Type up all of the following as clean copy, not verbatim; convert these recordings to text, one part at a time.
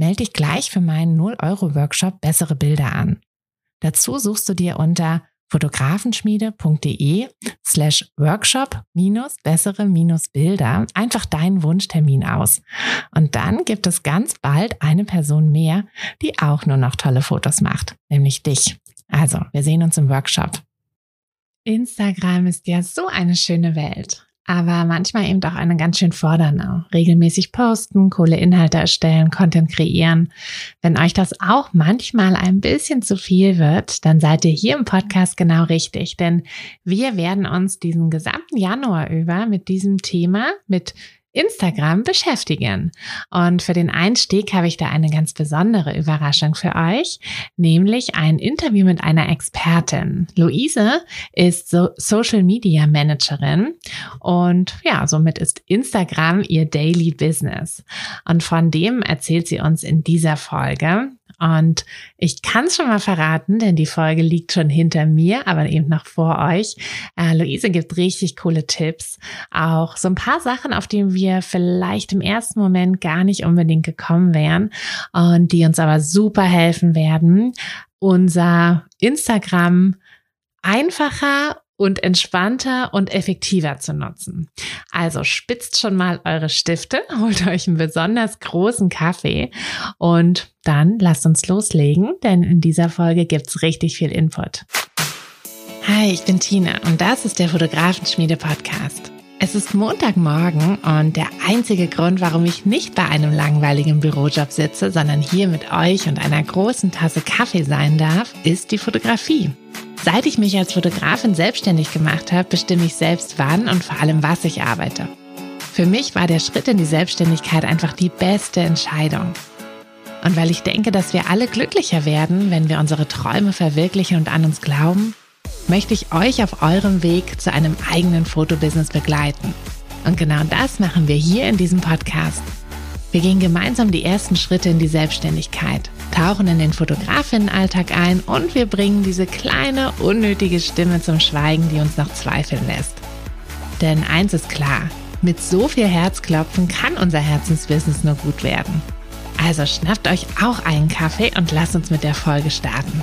Melde dich gleich für meinen 0-Euro-Workshop Bessere Bilder an. Dazu suchst du dir unter fotografenschmiede.de/workshop-bessere-bilder einfach deinen Wunschtermin aus. Und dann gibt es ganz bald eine Person mehr, die auch nur noch tolle Fotos macht, nämlich dich. Also, wir sehen uns im Workshop. Instagram ist ja so eine schöne Welt. Aber manchmal eben auch eine ganz schön fordernde. Regelmäßig posten, coole Inhalte erstellen, Content kreieren. Wenn euch das auch manchmal ein bisschen zu viel wird, dann seid ihr hier im Podcast genau richtig. Denn wir werden uns diesen gesamten Januar über mit diesem Thema, mit Instagram beschäftigen. Und für den Einstieg habe ich da eine ganz besondere Überraschung für euch, nämlich ein Interview mit einer Expertin. Luise ist Social Media Managerin und ja, somit ist Instagram ihr Daily Business. Und von dem erzählt sie uns in dieser Folge. Und ich kann es schon mal verraten, denn die Folge liegt schon hinter mir, aber eben noch vor euch. Luise gibt richtig coole Tipps, auch so ein paar Sachen, auf die wir vielleicht im ersten Moment gar nicht unbedingt gekommen wären und die uns aber super helfen werden, unser Instagram einfacher und entspannter und effektiver zu nutzen. Also spitzt schon mal eure Stifte, holt euch einen besonders großen Kaffee und dann lasst uns loslegen, denn in dieser Folge gibt's richtig viel Input. Hi, ich bin Tina und das ist der Fotografenschmiede-Podcast. Es ist Montagmorgen und der einzige Grund, warum ich nicht bei einem langweiligen Bürojob sitze, sondern hier mit euch und einer großen Tasse Kaffee sein darf, ist die Fotografie. Seit ich mich als Fotografin selbstständig gemacht habe, bestimme ich selbst, wann und vor allem, was ich arbeite. Für mich war der Schritt in die Selbstständigkeit einfach die beste Entscheidung. Und weil ich denke, dass wir alle glücklicher werden, wenn wir unsere Träume verwirklichen und an uns glauben, möchte ich euch auf eurem Weg zu einem eigenen Fotobusiness begleiten. Und genau das machen wir hier in diesem Podcast. Wir gehen gemeinsam die ersten Schritte in die Selbstständigkeit, tauchen in den Fotografinnenalltag ein und wir bringen diese kleine, unnötige Stimme zum Schweigen, die uns noch zweifeln lässt. Denn eins ist klar, mit so viel Herzklopfen kann unser Herzensbusiness nur gut werden. Also schnappt euch auch einen Kaffee und lasst uns mit der Folge starten.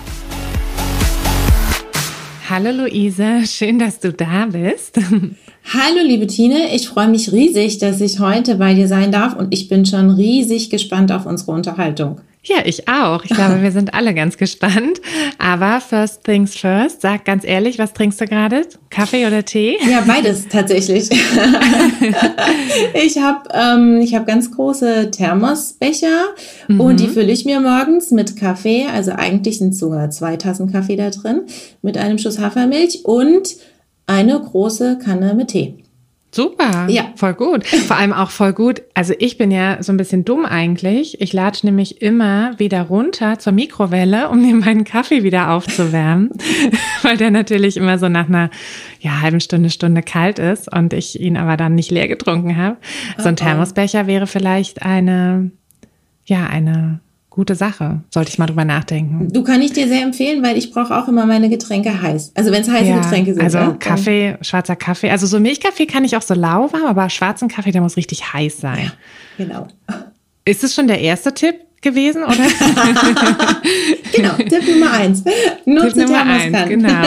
Hallo Luise, schön, dass du da bist. Hallo liebe Tine, ich freue mich riesig, dass ich heute bei dir sein darf und ich bin schon riesig gespannt auf unsere Unterhaltung. Ja, ich auch. Ich glaube, wir sind alle ganz gespannt. Aber first things first, sag ganz ehrlich, was trinkst du gerade? Kaffee oder Tee? Ja, beides tatsächlich. Ich hab ganz große Thermosbecher und die fülle ich mir morgens mit Kaffee. Also eigentlich sind sogar 2 Tassen Kaffee da drin mit einem Schuss Hafermilch und eine große Kanne mit Tee. Super, ja. Voll gut. Vor allem auch voll gut, also ich bin ja so ein bisschen dumm eigentlich. Ich latsche nämlich immer wieder runter zur Mikrowelle, um mir meinen Kaffee wieder aufzuwärmen, weil der natürlich immer so nach einer halben Stunde kalt ist und ich ihn aber dann nicht leer getrunken habe. So ein Thermosbecher wäre vielleicht eine gute Sache. Sollte ich mal drüber nachdenken. Du, kann ich dir sehr empfehlen, weil ich brauche auch immer meine Getränke heiß. Also wenn es heiße Getränke sind. Also Kaffee, schwarzer Kaffee. Also so Milchkaffee kann ich auch so lauwarm, aber schwarzen Kaffee, der muss richtig heiß sein. Ja, genau. Ist es schon der erste Tipp gewesen, oder? Genau, Tipp Nummer 1. Tipp Nummer 1, genau.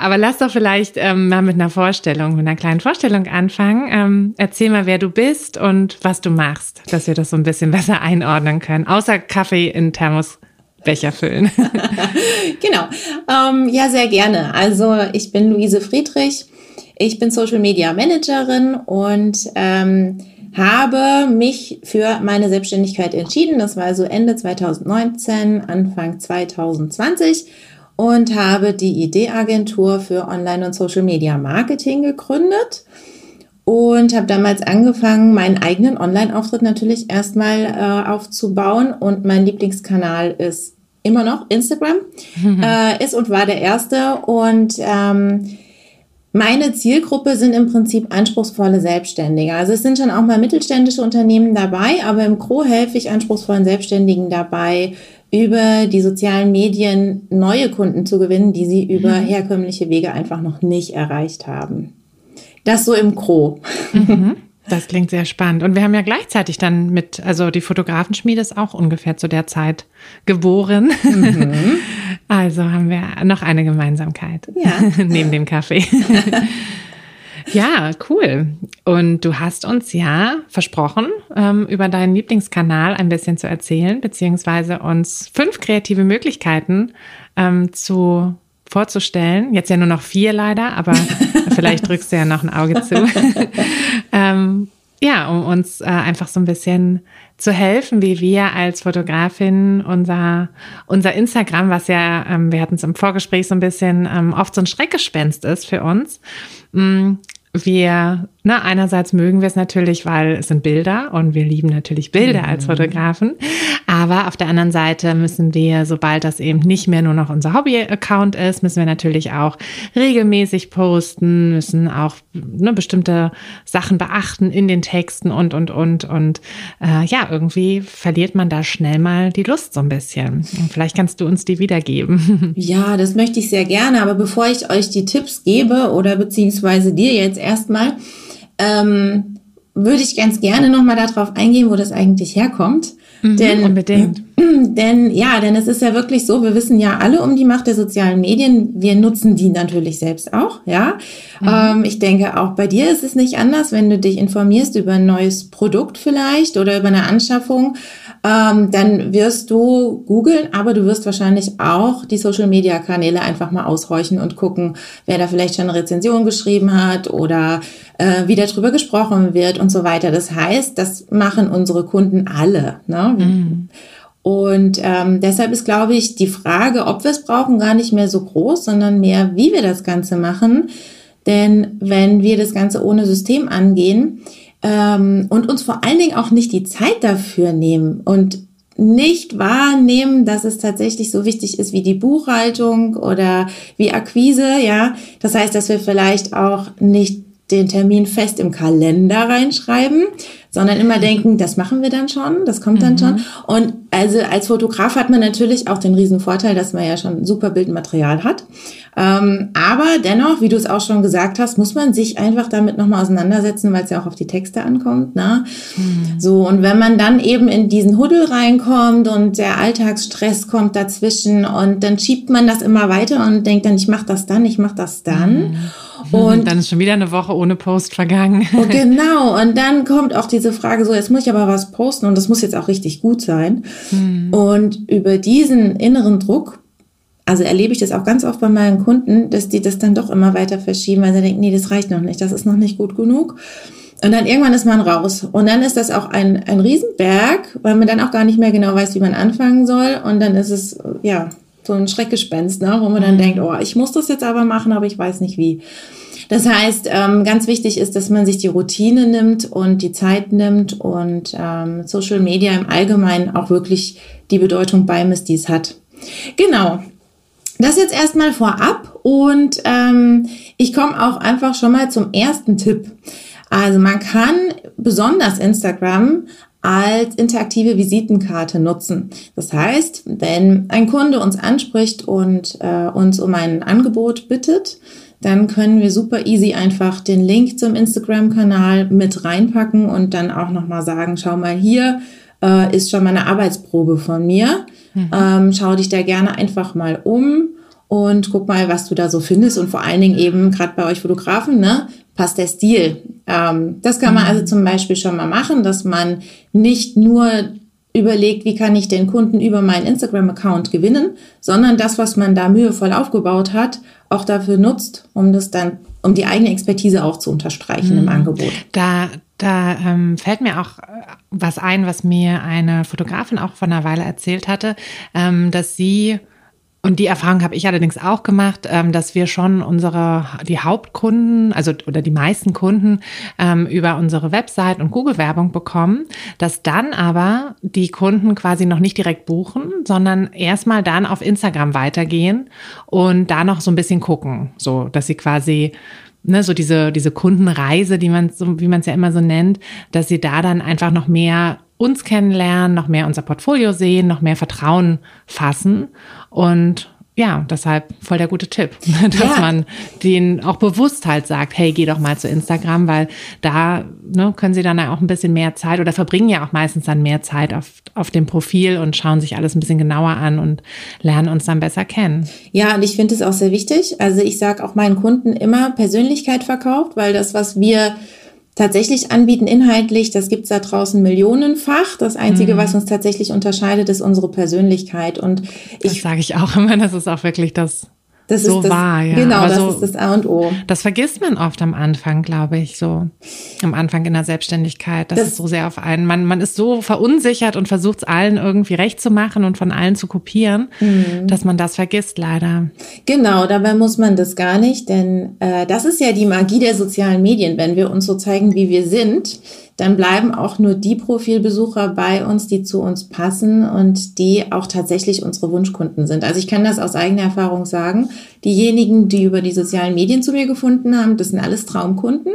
Aber lass doch vielleicht mal mit einer kleinen Vorstellung anfangen. Erzähl mal, wer du bist und was du machst, dass wir das so ein bisschen besser einordnen können, außer Kaffee in Thermosbecher füllen. Genau, sehr gerne. Also ich bin Luise Friedrich, ich bin Social Media Managerin und habe mich für meine Selbstständigkeit entschieden. Das war also Ende 2019, Anfang 2020 und habe die Idee-Agentur für Online- und Social-Media-Marketing gegründet und habe damals angefangen, meinen eigenen Online-Auftritt natürlich erstmal aufzubauen, und mein Lieblingskanal ist immer noch Instagram, ist und war der erste, und meine Zielgruppe sind im Prinzip anspruchsvolle Selbstständige. Also es sind schon auch mal mittelständische Unternehmen dabei, aber im Gros helfe ich anspruchsvollen Selbstständigen dabei, über die sozialen Medien neue Kunden zu gewinnen, die sie über herkömmliche Wege einfach noch nicht erreicht haben. Das so im Gros. Mhm. Das klingt sehr spannend. Und wir haben ja gleichzeitig dann mit, also die Fotografenschmiede ist auch ungefähr zu der Zeit geboren. Mhm. Also haben wir noch eine Gemeinsamkeit, ja. Neben dem Kaffee. Ja, cool. Und du hast uns ja versprochen, über deinen Lieblingskanal ein bisschen zu erzählen, beziehungsweise uns 5 kreative Möglichkeiten vorzustellen. Jetzt ja nur noch 4 leider, aber vielleicht drückst du ja noch ein Auge zu. Ja, um uns einfach so ein bisschen zu helfen, wie wir als Fotografin unser Instagram, was ja, wir hatten es im Vorgespräch so ein bisschen, oft so ein Schreckgespenst ist für uns. Wir, einerseits mögen wir es natürlich, weil es sind Bilder und wir lieben natürlich Bilder als Fotografen. Aber auf der anderen Seite müssen wir, sobald das eben nicht mehr nur noch unser Hobby-Account ist, müssen wir natürlich auch regelmäßig posten, müssen auch bestimmte Sachen beachten in den Texten und. Und irgendwie verliert man da schnell mal die Lust so ein bisschen. Und vielleicht kannst du uns die wiedergeben. Ja, das möchte ich sehr gerne. Aber bevor ich euch die Tipps gebe oder beziehungsweise dir jetzt erstmal, würde ich ganz gerne nochmal darauf eingehen, wo das eigentlich herkommt. Unbedingt. Denn es ist ja wirklich so, wir wissen ja alle um die Macht der sozialen Medien. Wir nutzen die natürlich selbst auch, ja. Ich denke, auch bei dir ist es nicht anders, wenn du dich informierst über ein neues Produkt vielleicht oder über eine Anschaffung, dann wirst du googeln, aber du wirst wahrscheinlich auch die Social-Media-Kanäle einfach mal aushorchen und gucken, wer da vielleicht schon eine Rezension geschrieben hat oder wie darüber gesprochen wird und so weiter. Das heißt, das machen unsere Kunden alle, ne? Mhm. Und deshalb ist, glaube ich, die Frage, ob wir es brauchen, gar nicht mehr so groß, sondern mehr, wie wir das Ganze machen. Denn wenn wir das Ganze ohne System angehen, und uns vor allen Dingen auch nicht die Zeit dafür nehmen und nicht wahrnehmen, dass es tatsächlich so wichtig ist wie die Buchhaltung oder wie Akquise, ja. Das heißt, dass wir vielleicht auch nicht den Termin fest im Kalender reinschreiben, sondern immer denken, das machen wir dann schon, das kommt dann schon. Und also als Fotograf hat man natürlich auch den riesen Vorteil, dass man ja schon super Bildmaterial hat. Aber dennoch, wie du es auch schon gesagt hast, muss man sich einfach damit nochmal auseinandersetzen, weil es ja auch auf die Texte ankommt, ne? Mhm. So, und wenn man dann eben in diesen Huddel reinkommt und der Alltagsstress kommt dazwischen und dann schiebt man das immer weiter und denkt dann, ich mach das dann. Und dann ist schon wieder eine Woche ohne Post vergangen. Und genau, und dann kommt auch diese Frage so, jetzt muss ich aber was posten und das muss jetzt auch richtig gut sein. Mhm. Und über diesen inneren Druck, also erlebe ich das auch ganz oft bei meinen Kunden, dass die das dann doch immer weiter verschieben, weil sie denken, nee, das reicht noch nicht, das ist noch nicht gut genug. Und dann irgendwann ist man raus. Und dann ist das auch ein Riesenberg, weil man dann auch gar nicht mehr genau weiß, wie man anfangen soll. Und dann ist es, ja, so ein Schreckgespenst, ne, wo man dann denkt, oh, ich muss das jetzt aber machen, aber ich weiß nicht wie. Das heißt, ganz wichtig ist, dass man sich die Routine nimmt und die Zeit nimmt und Social Media im Allgemeinen auch wirklich die Bedeutung beimisst, die es hat. Genau, das jetzt erstmal vorab, und ich komme auch einfach schon mal zum ersten Tipp. Also man kann besonders Instagram als interaktive Visitenkarte nutzen. Das heißt, wenn ein Kunde uns anspricht und uns um ein Angebot bittet, dann können wir super easy einfach den Link zum Instagram-Kanal mit reinpacken und dann auch nochmal sagen, schau mal, hier ist schon mal eine Arbeitsprobe von mir. Mhm. Schau dich da gerne einfach mal um und guck mal, was du da so findest. Und vor allen Dingen eben, gerade bei euch Fotografen, ne, passt der Stil. Das kann man also zum Beispiel schon mal machen, dass man nicht nur überlegt, wie kann ich den Kunden über meinen Instagram-Account gewinnen, sondern das, was man da mühevoll aufgebaut hat, auch dafür nutzt, um das dann, um die eigene Expertise auch zu unterstreichen im Angebot. Da fällt mir auch was ein, was mir eine Fotografin auch vor einer Weile erzählt hatte, dass sie Und die Erfahrung habe ich allerdings auch gemacht, dass wir schon die Hauptkunden, also oder die meisten Kunden über unsere Website und Google-Werbung bekommen, dass dann aber die Kunden quasi noch nicht direkt buchen, sondern erstmal dann auf Instagram weitergehen und da noch so ein bisschen gucken, so dass sie quasi, ne, so diese Kundenreise, die man so, wie man es ja immer so nennt, dass sie da dann einfach noch mehr uns kennenlernen, noch mehr unser Portfolio sehen, noch mehr Vertrauen fassen. Und ja, deshalb voll der gute Tipp, dass man denen auch bewusst halt sagt, hey, geh doch mal zu Instagram, weil da, ne, können sie dann auch ein bisschen mehr Zeit oder verbringen ja auch meistens dann mehr Zeit auf dem Profil und schauen sich alles ein bisschen genauer an und lernen uns dann besser kennen. Ja, und ich finde es auch sehr wichtig. Also ich sage auch meinen Kunden immer, Persönlichkeit verkauft, weil das, was wir tatsächlich anbieten inhaltlich, das gibt's da draußen millionenfach. Das Einzige, was uns tatsächlich unterscheidet, ist unsere Persönlichkeit. Und das sage ich auch immer, das ist auch wirklich das so ist das, wahr. Ja. Genau, aber das so, ist das A und O. Das vergisst man oft am Anfang, glaube ich, so am Anfang in der Selbstständigkeit. Das ist so sehr auf einen, man ist so verunsichert und versucht es allen irgendwie recht zu machen und von allen zu kopieren, dass man das vergisst leider. Genau, dabei muss man das gar nicht, denn das ist ja die Magie der sozialen Medien. Wenn wir uns so zeigen, wie wir sind, dann bleiben auch nur die Profilbesucher bei uns, die zu uns passen und die auch tatsächlich unsere Wunschkunden sind. Also ich kann das aus eigener Erfahrung sagen. Diejenigen, die über die sozialen Medien zu mir gefunden haben, das sind alles Traumkunden.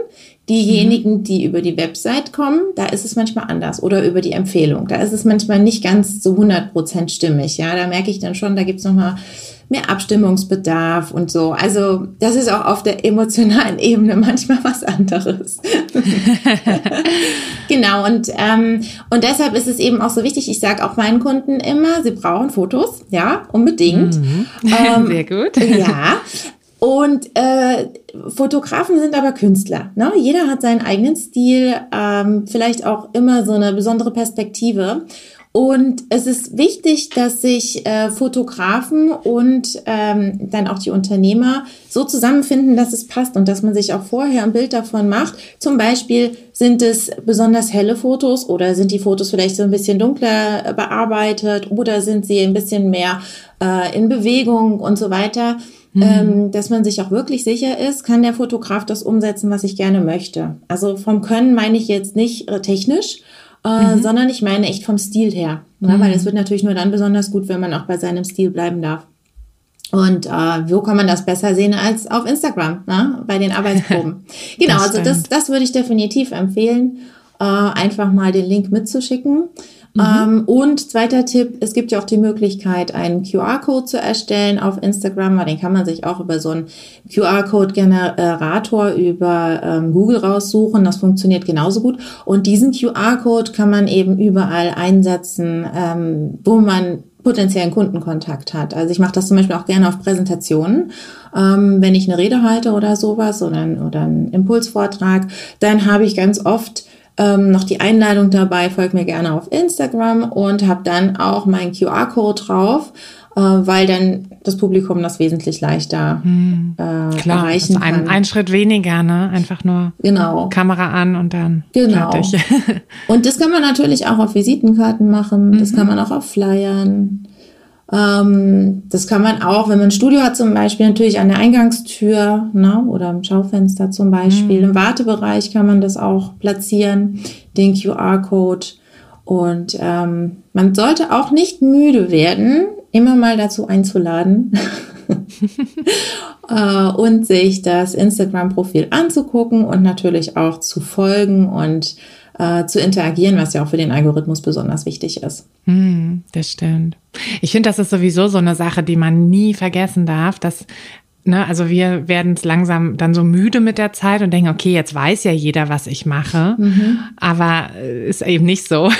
Diejenigen, die über die Website kommen, da ist es manchmal anders. Oder über die Empfehlung, da ist es manchmal nicht ganz zu 100% stimmig. Ja, da merke ich dann schon, da gibt es nochmal mehr Abstimmungsbedarf und so. Also das ist auch auf der emotionalen Ebene manchmal was anderes. Genau, und deshalb ist es eben auch so wichtig, ich sage auch meinen Kunden immer, sie brauchen Fotos, ja, unbedingt. Mhm. Sehr gut. Ja, und Fotografen sind aber Künstler, ne? Jeder hat seinen eigenen Stil, vielleicht auch immer so eine besondere Perspektive. Und es ist wichtig, dass sich Fotografen und dann auch die Unternehmer so zusammenfinden, dass es passt und dass man sich auch vorher ein Bild davon macht. Zum Beispiel, sind es besonders helle Fotos oder sind die Fotos vielleicht so ein bisschen dunkler bearbeitet oder sind sie ein bisschen mehr in Bewegung und so weiter. Dass man sich auch wirklich sicher ist, kann der Fotograf das umsetzen, was ich gerne möchte. Also vom Können meine ich jetzt nicht technisch, sondern ich meine echt vom Stil her. Ja, weil es wird natürlich nur dann besonders gut, wenn man auch bei seinem Stil bleiben darf. Und wo kann man das besser sehen als auf Instagram, ne? Bei den Arbeitsproben. Genau, also das würde ich definitiv empfehlen, einfach mal den Link mitzuschicken. Und zweiter Tipp, es gibt ja auch die Möglichkeit, einen QR-Code zu erstellen auf Instagram, weil den kann man sich auch über so einen QR-Code-Generator über Google raussuchen, das funktioniert genauso gut. Und diesen QR-Code kann man eben überall einsetzen, wo man potenziellen Kundenkontakt hat. Also ich mache das zum Beispiel auch gerne auf Präsentationen. Wenn ich eine Rede halte oder sowas oder einen Impulsvortrag, dann habe ich ganz oft noch die Einladung dabei, folgt mir gerne auf Instagram und habe dann auch meinen QR-Code drauf, weil dann das Publikum das wesentlich leichter erreichen kann. Also ein Schritt weniger, ne? Einfach nur Kamera an und dann fertig. Und das kann man natürlich auch auf Visitenkarten machen, das kann man auch auf Flyern. Das kann man auch, wenn man ein Studio hat zum Beispiel, natürlich an der Eingangstür, ne, oder im Schaufenster zum Beispiel. Im Wartebereich kann man das auch platzieren, den QR-Code. Und man sollte auch nicht müde werden, immer mal dazu einzuladen und sich das Instagram-Profil anzugucken und natürlich auch zu folgen und zu interagieren, was ja auch für den Algorithmus besonders wichtig ist. Das stimmt. Ich finde, das ist sowieso so eine Sache, die man nie vergessen darf, dass, ne, also wir werden es langsam dann so müde mit der Zeit und denken, okay, jetzt weiß ja jeder, was ich mache, aber ist eben nicht so.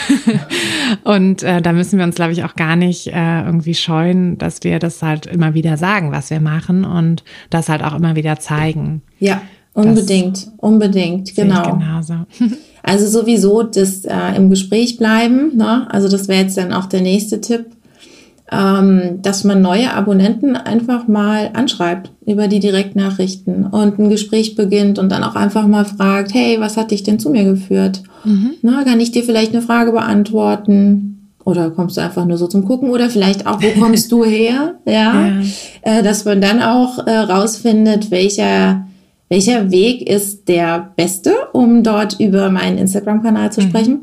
Und da müssen wir uns, glaube ich, auch gar nicht irgendwie scheuen, dass wir das halt immer wieder sagen, was wir machen und das halt auch immer wieder zeigen. Ja, unbedingt, genau. Also sowieso das im Gespräch bleiben, ne? Also das wäre jetzt dann auch der nächste Tipp, dass man neue Abonnenten einfach mal anschreibt über die Direktnachrichten und ein Gespräch beginnt und dann auch einfach mal fragt, hey, was hat dich denn zu mir geführt? Na, kann ich dir vielleicht eine Frage beantworten? Oder kommst du einfach nur so zum Gucken? Oder vielleicht auch, wo kommst du her? Ja, ja. Dass man dann auch rausfindet, welcher Weg ist der beste, um dort über meinen Instagram-Kanal zu sprechen. Mhm.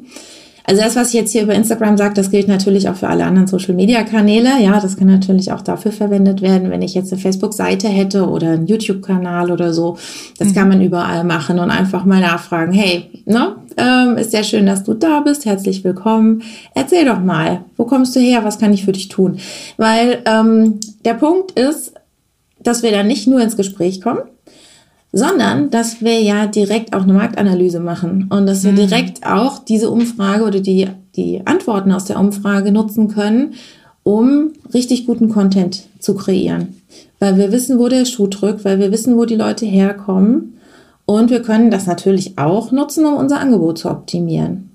Also das, was ich jetzt hier über Instagram sage, das gilt natürlich auch für alle anderen Social-Media-Kanäle. Ja, das kann natürlich auch dafür verwendet werden, wenn ich jetzt eine Facebook-Seite hätte oder einen YouTube-Kanal oder so. Das kann man überall machen und einfach mal nachfragen. Hey, ne? Ist sehr schön, dass du da bist. Herzlich willkommen. Erzähl doch mal, wo kommst du her? Was kann ich für dich tun? Weil der Punkt ist, dass wir dann nicht nur ins Gespräch kommen, sondern dass wir ja direkt auch eine Marktanalyse machen und dass wir direkt auch diese Umfrage oder die Antworten aus der Umfrage nutzen können, um richtig guten Content zu kreieren. Weil wir wissen, wo der Schuh drückt, weil wir wissen, wo die Leute herkommen, und wir können das natürlich auch nutzen, um unser Angebot zu optimieren.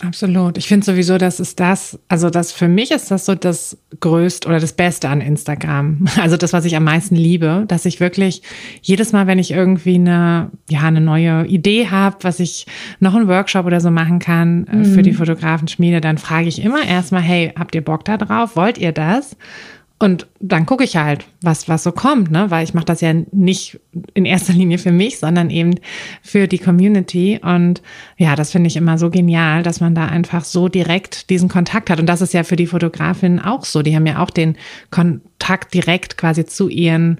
Absolut. Ich finde sowieso, für mich ist das so das Größte oder das Beste an Instagram. Also das, was ich am meisten liebe, dass ich wirklich jedes Mal, wenn ich irgendwie eine neue Idee habe, was ich noch einen Workshop oder so machen kann für die Fotografenschmiede, dann frage ich immer erstmal, hey, habt ihr Bock da drauf? Wollt ihr das? Und dann gucke ich halt, was so kommt, ne? Weil ich mache das ja nicht in erster Linie für mich, sondern eben für die Community. Und ja, das finde ich immer so genial, dass man da einfach so direkt diesen Kontakt hat. Und das ist ja für die Fotografinnen auch so. Die haben ja auch den Kontakt direkt quasi zu ihren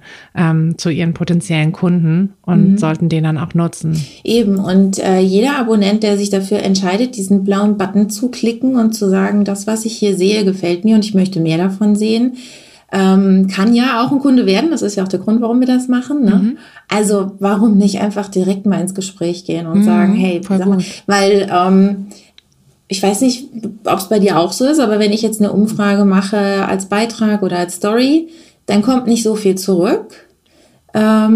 potenziellen Kunden und sollten den dann auch nutzen. Eben, und jeder Abonnent, der sich dafür entscheidet, diesen blauen Button zu klicken und zu sagen, das, was ich hier sehe, gefällt mir und ich möchte mehr davon sehen, kann ja auch ein Kunde werden. Das ist ja auch der Grund, warum wir das machen. Ne? Mhm. Also warum nicht einfach direkt mal ins Gespräch gehen und sagen, hey, sag mal, weil ich weiß nicht, ob es bei dir auch so ist, aber wenn ich jetzt eine Umfrage mache als Beitrag oder als Story, dann kommt nicht so viel zurück. Also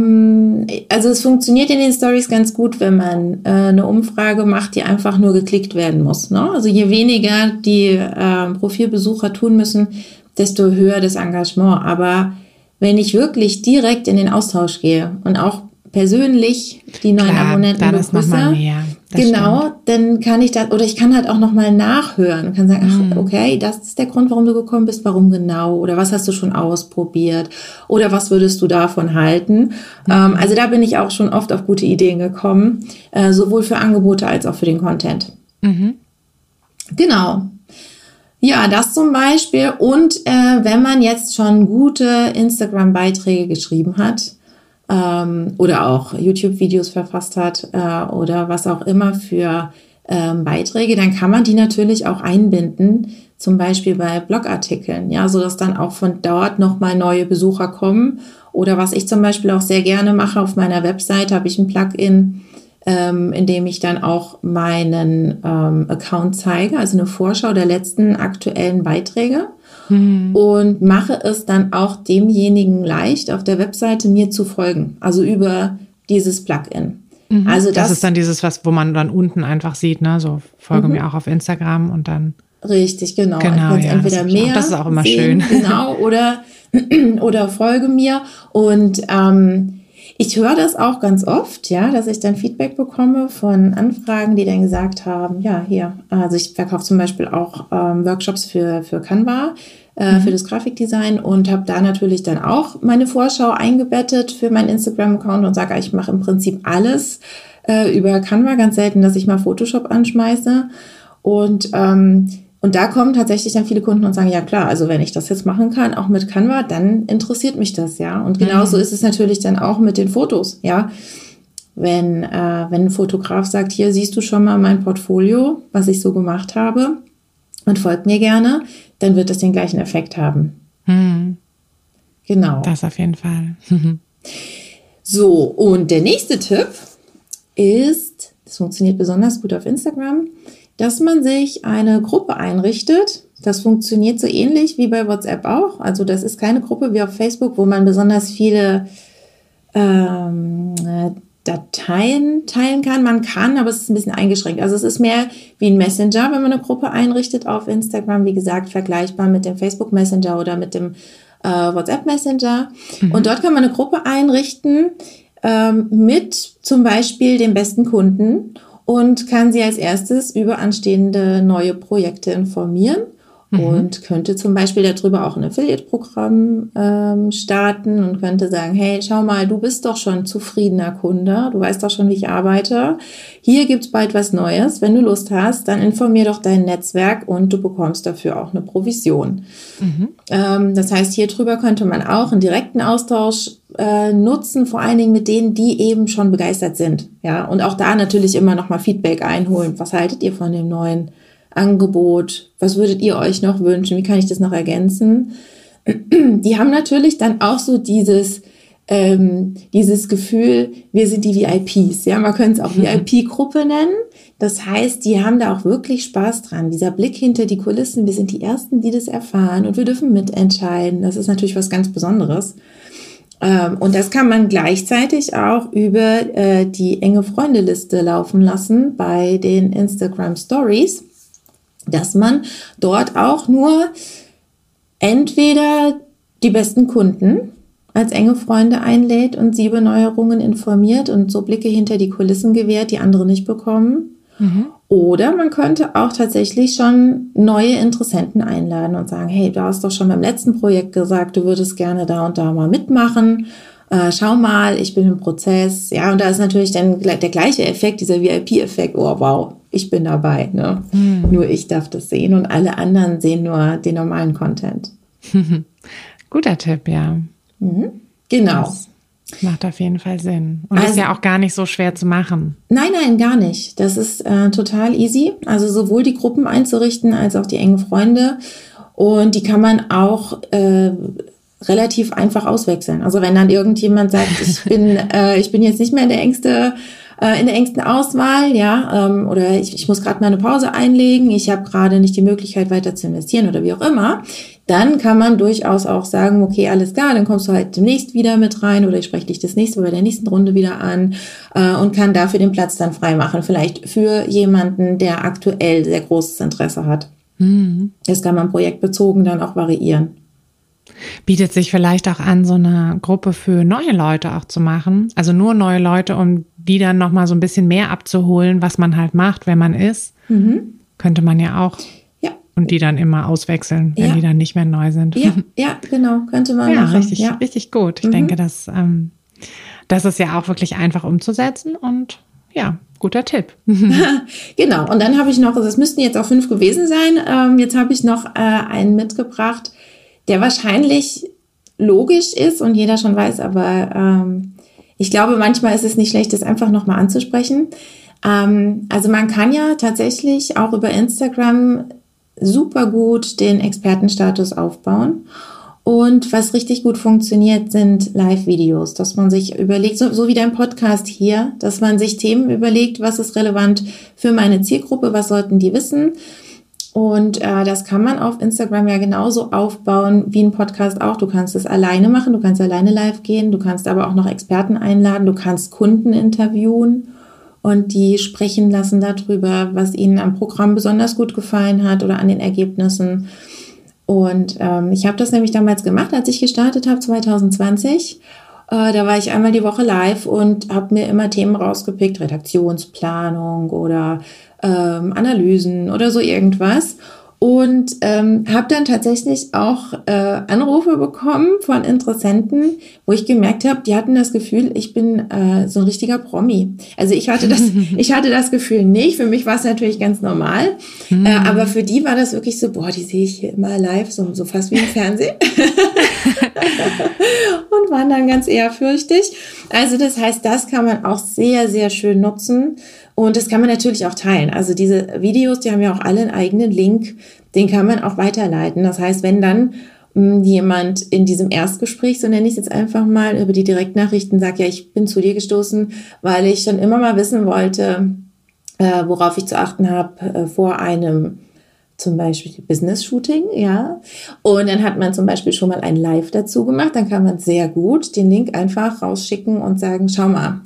es funktioniert in den Stories ganz gut, wenn man eine Umfrage macht, die einfach nur geklickt werden muss. Ne? Also je weniger die Profilbesucher tun müssen, desto höher das Engagement. Aber wenn ich wirklich direkt in den Austausch gehe und auch persönlich die neuen Abonnenten begrüße, genau, dann kann ich das, oder ich kann halt auch nochmal nachhören und kann sagen, ach, okay, das ist der Grund, warum du gekommen bist, warum genau, oder was hast du schon ausprobiert, oder was würdest du davon halten? Also da bin ich auch schon oft auf gute Ideen gekommen, sowohl für Angebote als auch für den Content. Mhm. Genau. Ja, das zum Beispiel. Und wenn man jetzt schon gute Instagram-Beiträge geschrieben hat oder auch YouTube-Videos verfasst hat oder was auch immer für Beiträge, dann kann man die natürlich auch einbinden, zum Beispiel bei Blogartikeln, ja, sodass dann auch von dort nochmal neue Besucher kommen. Oder was ich zum Beispiel auch sehr gerne mache, auf meiner Website habe ich ein Plugin, in dem ich dann auch meinen Account zeige, also eine Vorschau der letzten aktuellen Beiträge und mache es dann auch demjenigen leicht, auf der Webseite mir zu folgen, also über dieses Plugin. Mhm. Also das ist dann dieses, wo man dann unten einfach sieht, ne? So folge mir auch auf Instagram und dann... Richtig, genau ja, entweder mehr, das ist auch immer sehen, schön. Genau, oder folge mir und... ich höre das auch ganz oft, ja, dass ich dann Feedback bekomme von Anfragen, die dann gesagt haben, ja, hier, also ich verkaufe zum Beispiel auch Workshops für Canva, für das Grafikdesign und habe da natürlich dann auch meine Vorschau eingebettet für meinen Instagram-Account und sage, ich mache im Prinzip alles über Canva, ganz selten, dass ich mal Photoshop anschmeiße und da kommen tatsächlich dann viele Kunden und sagen, ja klar, also wenn ich das jetzt machen kann, auch mit Canva, dann interessiert mich das, ja. Und genauso ist es natürlich dann auch mit den Fotos, ja. Wenn ein Fotograf sagt, hier siehst du schon mal mein Portfolio, was ich so gemacht habe und folgt mir gerne, dann wird das den gleichen Effekt haben. Mhm. Genau. Das auf jeden Fall. So, und der nächste Tipp ist, das funktioniert besonders gut auf Instagram, dass man sich eine Gruppe einrichtet. Das funktioniert so ähnlich wie bei WhatsApp auch. Also das ist keine Gruppe wie auf Facebook, wo man besonders viele Dateien teilen kann. Man kann, aber es ist ein bisschen eingeschränkt. Also es ist mehr wie ein Messenger, wenn man eine Gruppe einrichtet auf Instagram. Wie gesagt, vergleichbar mit dem Facebook Messenger oder mit dem WhatsApp Messenger. Mhm. Und dort kann man eine Gruppe einrichten mit zum Beispiel den besten Kunden. und kann sie als erstes über anstehende neue Projekte informieren. Und könnte zum Beispiel darüber auch ein Affiliate-Programm starten und könnte sagen, hey, schau mal, du bist doch schon zufriedener Kunde, du weißt doch schon, wie ich arbeite. Hier gibt's bald was Neues. Wenn du Lust hast, dann informier doch dein Netzwerk und du bekommst dafür auch eine Provision. Das heißt, hier drüber könnte man auch einen direkten Austausch nutzen, vor allen Dingen mit denen, die eben schon begeistert sind. Ja, und auch da natürlich immer nochmal Feedback einholen. Was haltet ihr von dem neuen Angebot, was würdet ihr euch noch wünschen, wie kann ich das noch ergänzen? Die haben natürlich dann auch so dieses Gefühl, wir sind die VIPs, ja, man könnte es auch VIP-Gruppe nennen, das heißt, die haben da auch wirklich Spaß dran, dieser Blick hinter die Kulissen, wir sind die Ersten, die das erfahren und wir dürfen mitentscheiden, das ist natürlich was ganz Besonderes. Und das kann man gleichzeitig auch über die enge Freundeliste laufen lassen bei den Instagram Stories, dass man dort auch nur entweder die besten Kunden als enge Freunde einlädt und sie über Neuerungen informiert und so Blicke hinter die Kulissen gewährt, die andere nicht bekommen. Oder man könnte auch tatsächlich schon neue Interessenten einladen und sagen, hey, du hast doch schon beim letzten Projekt gesagt, du würdest gerne da und da mal mitmachen. Schau mal, ich bin im Prozess. Ja, und da ist natürlich dann der gleiche Effekt, dieser VIP-Effekt. Oh, wow, ich bin dabei. Ne? Nur ich darf das sehen und alle anderen sehen nur den normalen Content. Guter Tipp, ja. Genau. Das macht auf jeden Fall Sinn. Und also, ist ja auch gar nicht so schwer zu machen. Nein, gar nicht. Das ist total easy. Also sowohl die Gruppen einzurichten, als auch die engen Freunde. Und die kann man auch relativ einfach auswechseln. Also wenn dann irgendjemand sagt, ich bin jetzt nicht mehr in der engsten Auswahl, ja, oder ich muss gerade mal eine Pause einlegen, ich habe gerade nicht die Möglichkeit, weiter zu investieren oder wie auch immer, dann kann man durchaus auch sagen, okay, alles klar, dann kommst du halt demnächst wieder mit rein oder ich spreche dich das nächste Mal bei der nächsten Runde wieder an und kann dafür den Platz dann freimachen, vielleicht für jemanden, der aktuell sehr großes Interesse hat. Das kann man projektbezogen dann auch variieren. Bietet sich vielleicht auch an, so eine Gruppe für neue Leute auch zu machen, also nur neue Leute, um die dann nochmal so ein bisschen mehr abzuholen, was man halt macht, wenn man ist, könnte man ja auch und die dann immer auswechseln, wenn die dann nicht mehr neu sind. Ja, genau, könnte man machen. Richtig gut. Ich denke, das ist ja auch wirklich einfach umzusetzen und ja, guter Tipp. Genau, und dann habe ich noch, also es müssten jetzt auch 5 gewesen sein, jetzt habe ich noch einen mitgebracht, der wahrscheinlich logisch ist und jeder schon weiß, aber ich glaube, manchmal ist es nicht schlecht, das einfach nochmal anzusprechen. Also man kann ja tatsächlich auch über Instagram super gut den Expertenstatus aufbauen. Und was richtig gut funktioniert, sind Live-Videos, dass man sich überlegt, so wie dein Podcast hier, dass man sich Themen überlegt, was ist relevant für meine Zielgruppe, was sollten die wissen. Und das kann man auf Instagram ja genauso aufbauen wie ein Podcast auch. Du kannst es alleine machen, du kannst alleine live gehen, du kannst aber auch noch Experten einladen, du kannst Kunden interviewen und die sprechen lassen darüber, was ihnen am Programm besonders gut gefallen hat oder an den Ergebnissen. Und ich habe das nämlich damals gemacht, als ich gestartet habe, 2020. Da war ich einmal die Woche live und habe mir immer Themen rausgepickt, Redaktionsplanung oder Analysen oder so irgendwas und habe dann tatsächlich auch Anrufe bekommen von Interessenten, wo ich gemerkt habe, die hatten das Gefühl, ich bin so ein richtiger Promi. Also ich hatte das Gefühl nicht, für mich war es natürlich ganz normal, aber für die war das wirklich so, boah, die sehe ich hier immer live, so fast wie im Fernsehen. Und waren dann ganz ehrfürchtig. Also das heißt, das kann man auch sehr, sehr schön nutzen. Und das kann man natürlich auch teilen. Also diese Videos, die haben ja auch alle einen eigenen Link, den kann man auch weiterleiten. Das heißt, wenn dann jemand in diesem Erstgespräch, so nenne ich es jetzt einfach mal, über die Direktnachrichten sagt, ja, ich bin zu dir gestoßen, weil ich schon immer mal wissen wollte, worauf ich zu achten habe vor einem zum Beispiel Business-Shooting, ja. Und dann hat man zum Beispiel schon mal ein Live dazu gemacht, dann kann man sehr gut den Link einfach rausschicken und sagen, schau mal,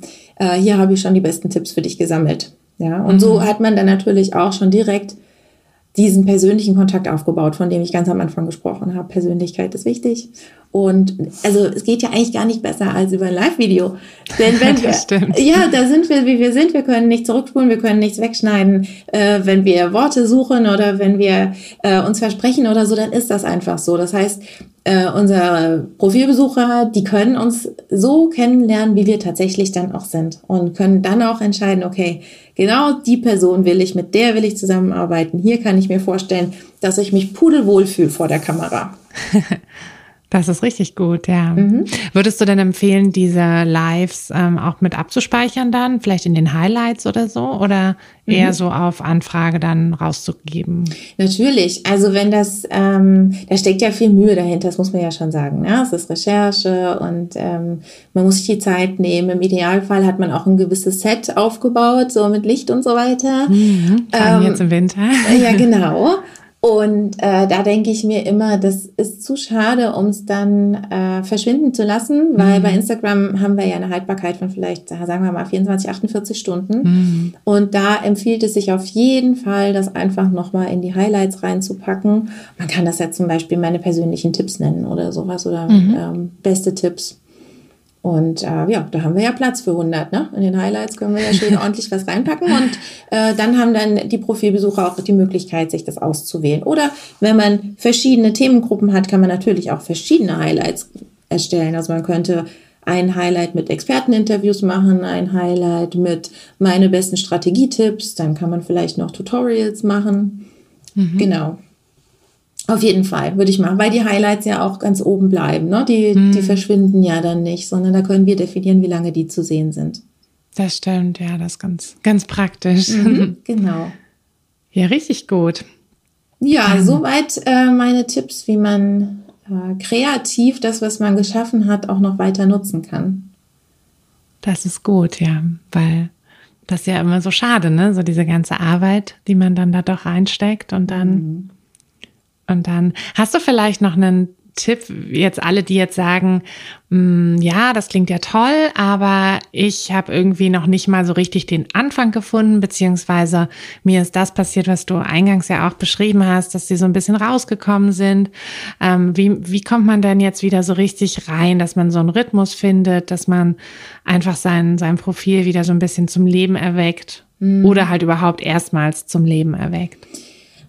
hier habe ich schon die besten Tipps für dich gesammelt. Ja, und so hat man dann natürlich auch schon direkt diesen persönlichen Kontakt aufgebaut, von dem ich ganz am Anfang gesprochen habe. Persönlichkeit ist wichtig. Und also es geht ja eigentlich gar nicht besser als über ein Live-Video. Denn wenn wir, ja, da sind wir, wie wir sind. Wir können nicht zurückspulen, wir können nichts wegschneiden. Wenn wir Worte suchen oder wenn wir uns versprechen oder so, dann ist das einfach so. Das heißt, unsere Profilbesucher, die können uns so kennenlernen, wie wir tatsächlich dann auch sind. Und können dann auch entscheiden, okay, genau die Person will ich, mit der will ich zusammenarbeiten. Hier kann ich mir vorstellen, dass ich mich pudelwohl fühle vor der Kamera. Das ist richtig gut, ja. Mhm. Würdest du denn empfehlen, diese Lives auch mit abzuspeichern dann, vielleicht in den Highlights oder so, oder eher so auf Anfrage dann rauszugeben? Natürlich, also wenn das, da steckt ja viel Mühe dahinter, das muss man ja schon sagen, ne? Es ist Recherche und man muss sich die Zeit nehmen. Im Idealfall hat man auch ein gewisses Set aufgebaut, so mit Licht und so weiter. Mhm, jetzt im Winter. Ja, genau. Und da denke ich mir immer, das ist zu schade, um es dann verschwinden zu lassen, weil bei Instagram haben wir ja eine Haltbarkeit von vielleicht, sagen wir mal, 24, 48 Stunden. Mhm. Und da empfiehlt es sich auf jeden Fall, das einfach nochmal in die Highlights reinzupacken. Man kann das ja zum Beispiel meine persönlichen Tipps nennen oder sowas oder beste Tipps. Und ja, da haben wir ja Platz für 100, ne? In den Highlights können wir ja schön ordentlich was reinpacken und dann haben dann die Profilbesucher auch die Möglichkeit, sich das auszuwählen. Oder wenn man verschiedene Themengruppen hat, kann man natürlich auch verschiedene Highlights erstellen. Also man könnte ein Highlight mit Experteninterviews machen, ein Highlight mit meine besten Strategietipps, dann kann man vielleicht noch Tutorials machen. Mhm. Genau. Auf jeden Fall würde ich machen, weil die Highlights ja auch ganz oben bleiben, ne? Die verschwinden ja dann nicht, sondern da können wir definieren, wie lange die zu sehen sind. Das stimmt, ja, das ist ganz, ganz praktisch. Mhm, genau. Ja, richtig gut. Ja, soweit meine Tipps, wie man kreativ das, was man geschaffen hat, auch noch weiter nutzen kann. Das ist gut, ja, weil das ist ja immer so schade, ne? So diese ganze Arbeit, die man dann da doch reinsteckt und dann... Und dann hast du vielleicht noch einen Tipp, jetzt alle, die jetzt sagen, ja, das klingt ja toll, aber ich habe irgendwie noch nicht mal so richtig den Anfang gefunden, beziehungsweise mir ist das passiert, was du eingangs ja auch beschrieben hast, dass sie so ein bisschen rausgekommen sind. Wie kommt man denn jetzt wieder so richtig rein, dass man so einen Rhythmus findet, dass man einfach sein Profil wieder so ein bisschen zum Leben erweckt oder halt überhaupt erstmals zum Leben erweckt?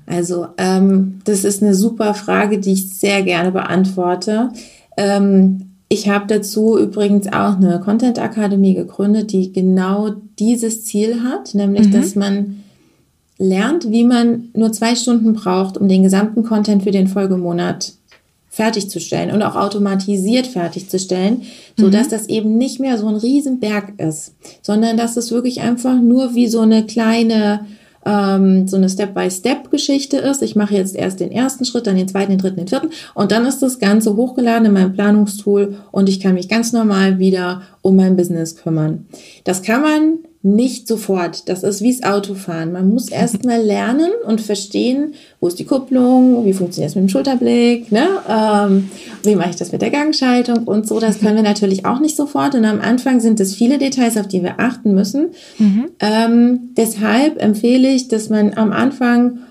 Also das ist eine super Frage, die ich sehr gerne beantworte. Ich habe dazu übrigens auch eine Content-Akademie gegründet, die genau dieses Ziel hat, nämlich dass man lernt, wie man nur 2 Stunden braucht, um den gesamten Content für den Folgemonat fertigzustellen und auch automatisiert fertigzustellen, sodass das eben nicht mehr so ein Riesenberg ist, sondern dass es wirklich einfach nur wie so eine kleine... so eine Step-by-Step-Geschichte ist. Ich mache jetzt erst den ersten Schritt, dann den zweiten, den dritten, den vierten und dann ist das Ganze hochgeladen in meinem Planungstool und ich kann mich ganz normal wieder um mein Business kümmern. Das kann man nicht sofort. Das ist wie das Autofahren. Man muss erstmal lernen und verstehen, wo ist die Kupplung, wie funktioniert es mit dem Schulterblick, ne? Wie mache ich das mit der Gangschaltung und so. Das können wir natürlich auch nicht sofort. Und am Anfang sind es viele Details, auf die wir achten müssen. Deshalb empfehle ich, dass man am Anfang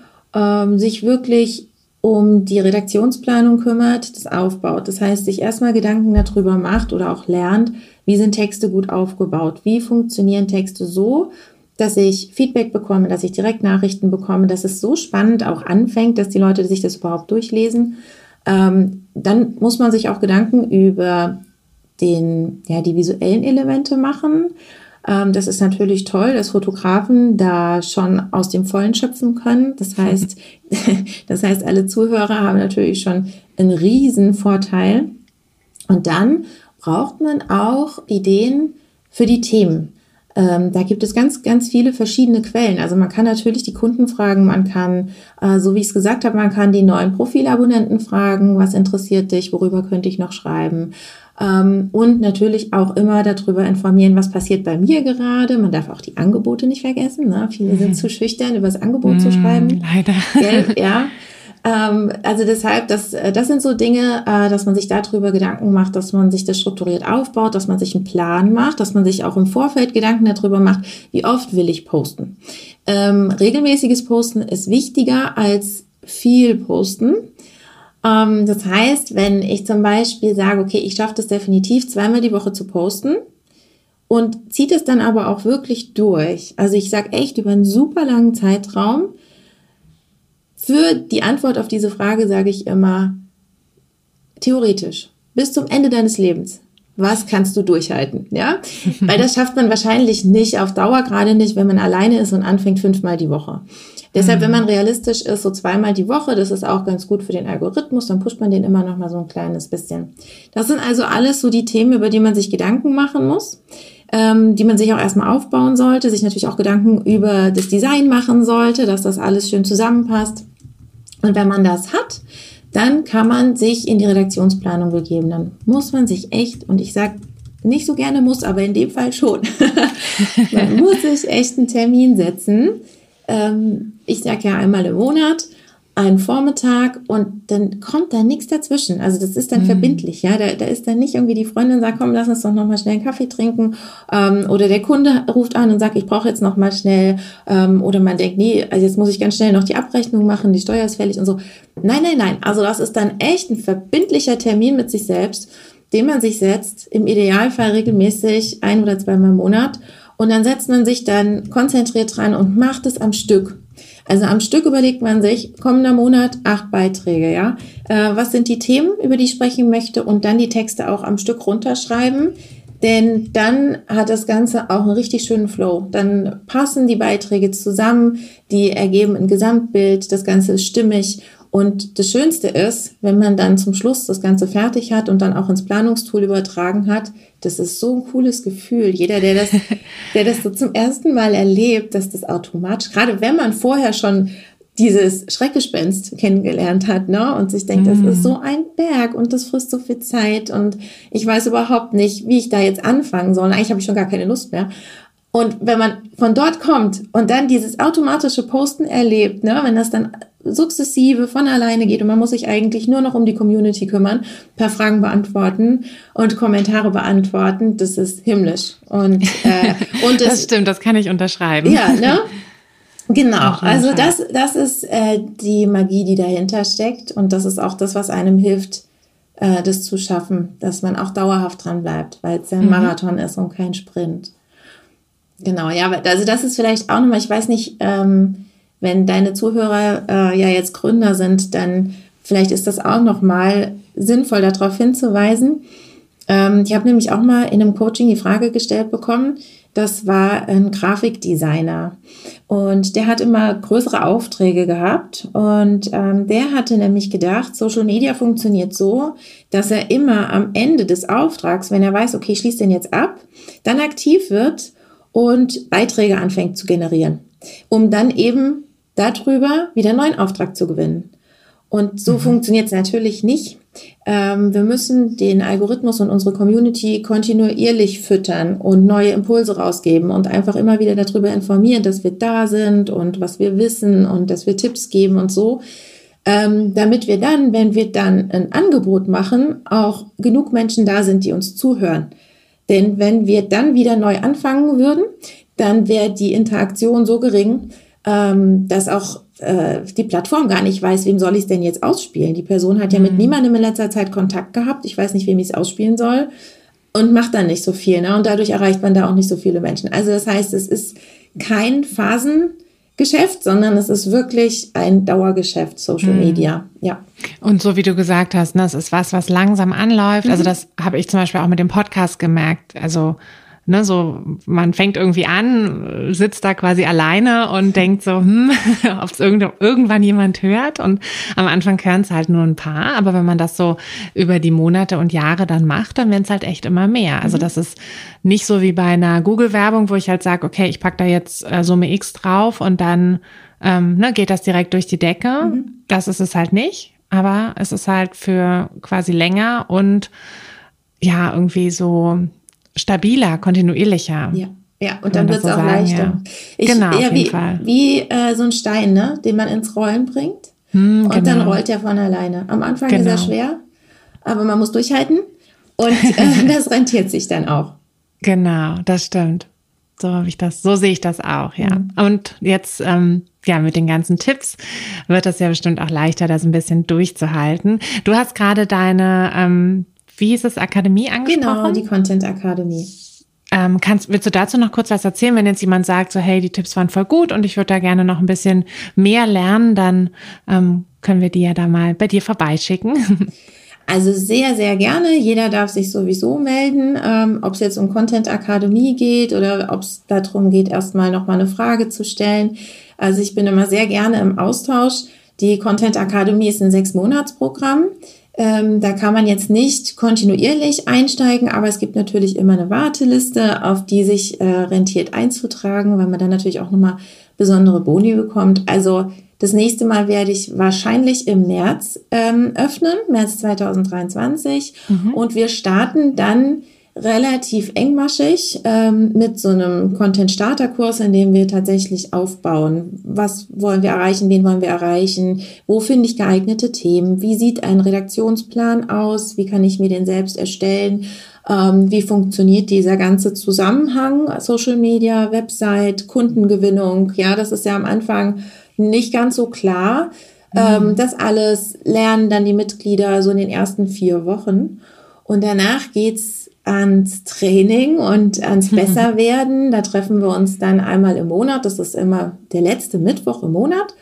sich wirklich um die Redaktionsplanung kümmert, das aufbaut. Das heißt, sich erstmal Gedanken darüber macht oder auch lernt, wie sind Texte gut aufgebaut? Wie funktionieren Texte so, dass ich Feedback bekomme, dass ich Direktnachrichten bekomme, dass es so spannend auch anfängt, dass die Leute sich das überhaupt durchlesen. Dann muss man sich auch Gedanken über die visuellen Elemente machen. Das ist natürlich toll, dass Fotografen da schon aus dem Vollen schöpfen können. Das heißt, alle Zuhörer haben natürlich schon einen riesen Vorteil. Und dann braucht man auch Ideen für die Themen. Da gibt es ganz, ganz viele verschiedene Quellen. Also man kann natürlich die Kunden fragen, man kann, so wie ich es gesagt habe, man kann die neuen Profilabonnenten fragen, was interessiert dich, worüber könnte ich noch schreiben. Und natürlich auch immer darüber informieren, was passiert bei mir gerade. Man darf auch die Angebote nicht vergessen. Ne? Viele sind zu schüchtern, über das Angebot zu schreiben. Leider. Gell? Ja. Also deshalb, das sind so Dinge, dass man sich darüber Gedanken macht, dass man sich das strukturiert aufbaut, dass man sich einen Plan macht, dass man sich auch im Vorfeld Gedanken darüber macht, wie oft will ich posten. Regelmäßiges Posten ist wichtiger als viel Posten. Das heißt, wenn ich zum Beispiel sage, okay, ich schaffe das definitiv, zweimal die Woche zu posten und ziehe das dann aber auch wirklich durch. Also ich sage echt über einen super langen Zeitraum. Für die Antwort auf diese Frage sage ich immer, theoretisch, bis zum Ende deines Lebens. Was kannst du durchhalten? Ja? Weil das schafft man wahrscheinlich nicht auf Dauer, gerade nicht, wenn man alleine ist und anfängt 5-mal die Woche. Deshalb, wenn man realistisch ist, so 2-mal die Woche, das ist auch ganz gut für den Algorithmus, dann pusht man den immer noch mal so ein kleines bisschen. Das sind also alles so die Themen, über die man sich Gedanken machen muss, die man sich auch erstmal aufbauen sollte, sich natürlich auch Gedanken über das Design machen sollte, dass das alles schön zusammenpasst. Und wenn man das hat, dann kann man sich in die Redaktionsplanung begeben. Dann muss man sich echt, und ich sage nicht so gerne muss, aber in dem Fall schon, man muss sich echt einen Termin setzen. Ich sage ja einmal im Monat, einen Vormittag, und dann kommt da nichts dazwischen. Also das ist dann verbindlich. Ja? Da ist dann nicht irgendwie die Freundin sagt, komm, lass uns doch nochmal schnell einen Kaffee trinken. Oder der Kunde ruft an und sagt, ich brauche jetzt nochmal schnell. Oder man denkt, nee, also jetzt muss ich ganz schnell noch die Abrechnung machen, die Steuer ist fällig und so. Nein. Also das ist dann echt ein verbindlicher Termin mit sich selbst, den man sich setzt, im Idealfall regelmäßig 1- oder 2-mal im Monat. Und dann setzt man sich dann konzentriert dran und macht es am Stück. Also am Stück überlegt man sich, kommender Monat 8 Beiträge, ja. Was sind die Themen, über die ich sprechen möchte, und dann die Texte auch am Stück runterschreiben, denn dann hat das Ganze auch einen richtig schönen Flow. Dann passen die Beiträge zusammen, die ergeben ein Gesamtbild, das Ganze ist stimmig. Und das Schönste ist, wenn man dann zum Schluss das Ganze fertig hat und dann auch ins Planungstool übertragen hat, das ist so ein cooles Gefühl. Jeder, der das so zum ersten Mal erlebt, dass das automatisch, gerade wenn man vorher schon dieses Schreckgespenst kennengelernt hat, ne, und sich denkt, das ist so ein Berg und das frisst so viel Zeit und ich weiß überhaupt nicht, wie ich da jetzt anfangen soll. Eigentlich habe ich schon gar keine Lust mehr. Und wenn man von dort kommt und dann dieses automatische Posten erlebt, ne, wenn das dann sukzessive von alleine geht und man muss sich eigentlich nur noch um die Community kümmern, ein paar Fragen beantworten und Kommentare beantworten, das ist himmlisch. Und das stimmt, das kann ich unterschreiben. Ja, ne? Genau, also das ist die Magie, die dahinter steckt, und das ist auch das, was einem hilft, das zu schaffen, dass man auch dauerhaft dran bleibt, weil es ja ein Marathon ist und kein Sprint. Genau, ja, also das ist vielleicht auch nochmal, ich weiß nicht, wenn deine Zuhörer ja jetzt Gründer sind, dann vielleicht ist das auch nochmal sinnvoll, darauf hinzuweisen. Ich habe nämlich auch mal in einem Coaching die Frage gestellt bekommen, das war ein Grafikdesigner und der hat immer größere Aufträge gehabt, und der hatte nämlich gedacht, Social Media funktioniert so, dass er immer am Ende des Auftrags, wenn er weiß, okay, ich schließe den jetzt ab, dann aktiv wird und Beiträge anfängt zu generieren, um dann eben darüber wieder einen neuen Auftrag zu gewinnen. Und so funktioniert es natürlich nicht. Wir müssen den Algorithmus und unsere Community kontinuierlich füttern und neue Impulse rausgeben und einfach immer wieder darüber informieren, dass wir da sind und was wir wissen und dass wir Tipps geben und so, damit wir dann, wenn wir dann ein Angebot machen, auch genug Menschen da sind, die uns zuhören. Denn wenn wir dann wieder neu anfangen würden, dann wäre die Interaktion so gering, dass auch die Plattform gar nicht weiß, wem soll ich es denn jetzt ausspielen. Die Person hat ja mit niemandem in letzter Zeit Kontakt gehabt. Ich weiß nicht, wem ich es ausspielen soll, und macht dann nicht so viel. Ne? Und dadurch erreicht man da auch nicht so viele Menschen. Also das heißt, es ist kein Phasengeschäft, sondern es ist wirklich ein Dauergeschäft, Social Media. Ja. Und so wie du gesagt hast, ne, das ist was langsam anläuft. Also das habe ich zum Beispiel auch mit dem Podcast gemerkt. Also ne, so, man fängt irgendwie an, sitzt da quasi alleine und denkt so, ob es irgendwann jemand hört, und am Anfang hören es halt nur ein paar, aber wenn man das so über die Monate und Jahre dann macht, dann werden es halt echt immer mehr. Also das ist nicht so wie bei einer Google-Werbung, wo ich halt sage, okay, ich packe da jetzt Summe X drauf und dann geht das direkt durch die Decke. Das ist es halt nicht, aber es ist halt für quasi länger und ja, irgendwie so stabiler, kontinuierlicher. Ja, und dann wird es so auch leichter. Ja. Genau, auf jeden Fall. Wie so ein Stein, ne, den man ins Rollen bringt. Und dann rollt er von alleine. Am Anfang ist er schwer, aber man muss durchhalten. Und das rentiert sich dann auch. Genau, das stimmt. so habe ich das, so sehe ich das auch, ja. Mhm. Und jetzt, ja, mit den ganzen Tipps wird das ja bestimmt auch leichter, das ein bisschen durchzuhalten. Du hast gerade deine, wie ist es, Akademie angesprochen? Genau, die Content-Akademie. Willst du dazu noch kurz was erzählen, wenn jetzt jemand sagt, so hey, die Tipps waren voll gut und ich würde da gerne noch ein bisschen mehr lernen, dann können wir die ja da mal bei dir vorbeischicken. Also sehr, sehr gerne. Jeder darf sich sowieso melden, ob es jetzt um Content-Akademie geht oder ob es darum geht, erstmal nochmal eine Frage zu stellen. Also ich bin immer sehr gerne im Austausch. Die Content-Akademie ist ein 6-Monats-Programm. Da kann man jetzt nicht kontinuierlich einsteigen, aber es gibt natürlich immer eine Warteliste, auf die sich rentiert einzutragen, weil man dann natürlich auch nochmal besondere Boni bekommt. Also das nächste Mal werde ich wahrscheinlich im März öffnen, März 2023. Mhm. Und wir starten dann relativ engmaschig mit so einem Content-Starter-Kurs, in dem wir tatsächlich aufbauen. Was wollen wir erreichen? Wen wollen wir erreichen? Wo finde ich geeignete Themen? Wie sieht ein Redaktionsplan aus? Wie kann ich mir den selbst erstellen? Wie funktioniert dieser ganze Zusammenhang? Social Media, Website, Kundengewinnung. Ja, das ist ja am Anfang nicht ganz so klar. Mhm. Das alles lernen dann die Mitglieder so in den ersten 4 Wochen. Und danach geht's ans Training und ans Besserwerden. Da treffen wir uns dann einmal im Monat. Das ist immer der letzte Mittwoch im Monat.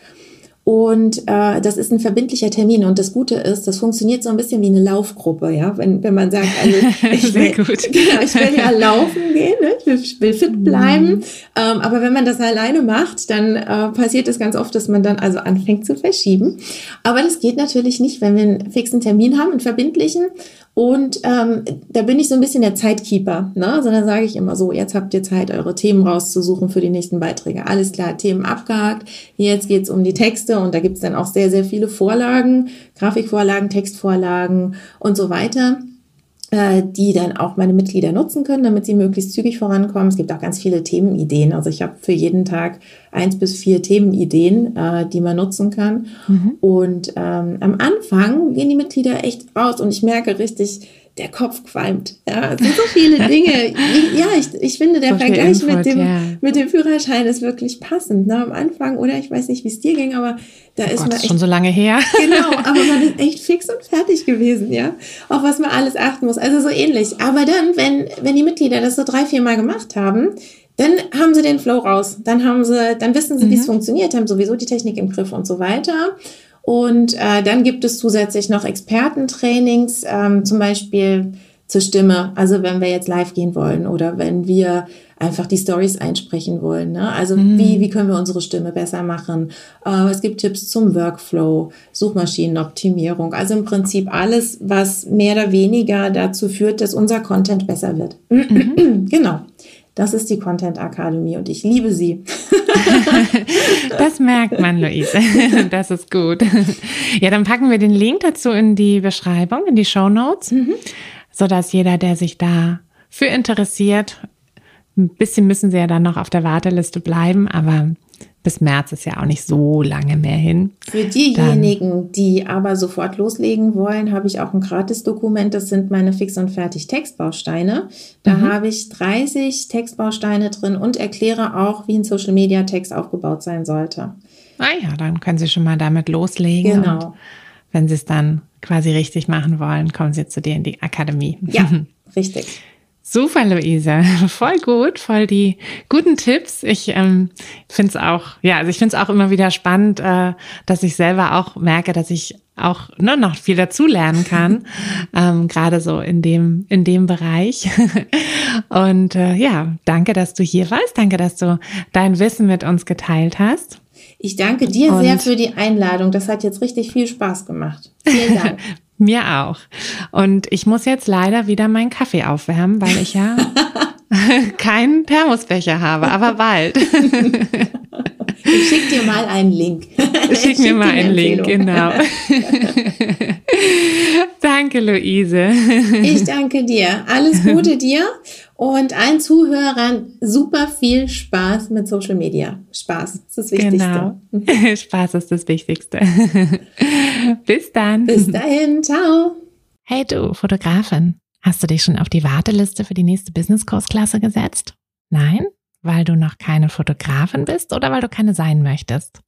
Und das ist ein verbindlicher Termin. Und das Gute ist, das funktioniert so ein bisschen wie eine Laufgruppe. Ja? Wenn man sagt, also ich will, genau, ich will ja laufen gehen, ne? Ich will fit bleiben. Mhm. Aber wenn man das alleine macht, dann passiert es ganz oft, dass man dann also anfängt zu verschieben. Aber das geht natürlich nicht, wenn wir einen fixen Termin haben, einen verbindlichen. Und da bin ich so ein bisschen der Zeitkeeper, ne? Sondern sage ich immer so, jetzt habt ihr Zeit, eure Themen rauszusuchen für die nächsten Beiträge. Alles klar, Themen abgehakt. Jetzt geht's um die Texte und da gibt's dann auch sehr, sehr viele Vorlagen, Grafikvorlagen, Textvorlagen und so weiter, die dann auch meine Mitglieder nutzen können, damit sie möglichst zügig vorankommen. Es gibt auch ganz viele Themenideen. Also ich habe für jeden Tag 1 bis 4 Themenideen, die man nutzen kann. Mhm. Und am Anfang gehen die Mitglieder echt raus und ich merke richtig, der Kopf qualmt. Ja, es sind so viele Dinge. Ja, ich finde, der so Vergleich mit dem Führerschein ist wirklich passend. Ne? Am Anfang, oder ich weiß nicht, wie es dir ging, aber da ist man echt, schon so lange her. Genau, aber man ist echt fix und fertig gewesen, ja. Auf was man alles achten muss. Also so ähnlich. Aber dann, wenn die Mitglieder das so 3-4 Mal gemacht haben, dann haben sie den Flow raus. Dann wissen sie, wie es funktioniert, haben sowieso die Technik im Griff und so weiter. Und dann gibt es zusätzlich noch Expertentrainings, zum Beispiel zur Stimme, also wenn wir jetzt live gehen wollen oder wenn wir einfach die Stories einsprechen wollen. Ne? Also wie können wir unsere Stimme besser machen? Es gibt Tipps zum Workflow, Suchmaschinenoptimierung, also im Prinzip alles, was mehr oder weniger dazu führt, dass unser Content besser wird. Mhm. Genau. Das ist die Content-Akademie und ich liebe sie. Das merkt man, Luise. Das ist gut. Ja, dann packen wir den Link dazu in die Beschreibung, in die Shownotes, sodass jeder, der sich dafür interessiert, ein bisschen müssen sie ja dann noch auf der Warteliste bleiben, aber bis März ist ja auch nicht so lange mehr hin. Für diejenigen, die aber sofort loslegen wollen, habe ich auch ein Gratis-Dokument. Das sind meine Fix- und Fertig-Textbausteine. Da habe ich 30 Textbausteine drin und erkläre auch, wie ein Social-Media-Text aufgebaut sein sollte. Ah ja, dann können Sie schon mal damit loslegen. Genau. Und wenn Sie es dann quasi richtig machen wollen, kommen Sie zu dir in die Akademie. Ja, richtig. Super, Luise. Voll gut, voll die guten Tipps. Ich finde es auch, ja, also ich finde es auch immer wieder spannend, dass ich selber auch merke, dass ich auch noch viel dazulernen kann, gerade so in dem Bereich. Und ja, danke, dass du hier warst. Danke, dass du dein Wissen mit uns geteilt hast. Ich danke dir sehr für die Einladung. Das hat jetzt richtig viel Spaß gemacht. Vielen Dank. Mir auch. Und ich muss jetzt leider wieder meinen Kaffee aufwärmen, weil ich ja keinen Thermosbecher habe, aber bald. Ich schick dir mal einen Link. Schick mir mal einen Link, genau. Danke, Luise. Ich danke dir. Alles Gute dir und allen Zuhörern super viel Spaß mit Social Media. Spaß ist das Wichtigste. Genau. Spaß ist das Wichtigste. Bis dann. Bis dahin. Ciao. Hey du, Fotografin. Hast du dich schon auf die Warteliste für die nächste Business-Kursklasse gesetzt? Nein? Weil du noch keine Fotografin bist oder weil du keine sein möchtest?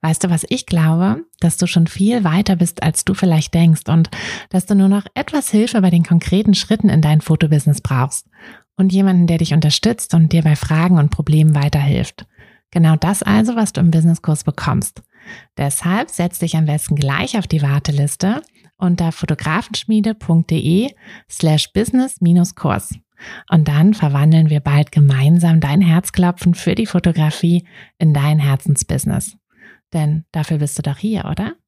Weißt du, was ich glaube? Dass du schon viel weiter bist, als du vielleicht denkst und dass du nur noch etwas Hilfe bei den konkreten Schritten in dein Fotobusiness brauchst und jemanden, der dich unterstützt und dir bei Fragen und Problemen weiterhilft. Genau das also, was du im Businesskurs bekommst. Deshalb setz dich am besten gleich auf die Warteliste unter fotografenschmiede.de/business-kurs. Und dann verwandeln wir bald gemeinsam dein Herzklopfen für die Fotografie in dein Herzensbusiness. Denn dafür bist du doch hier, oder?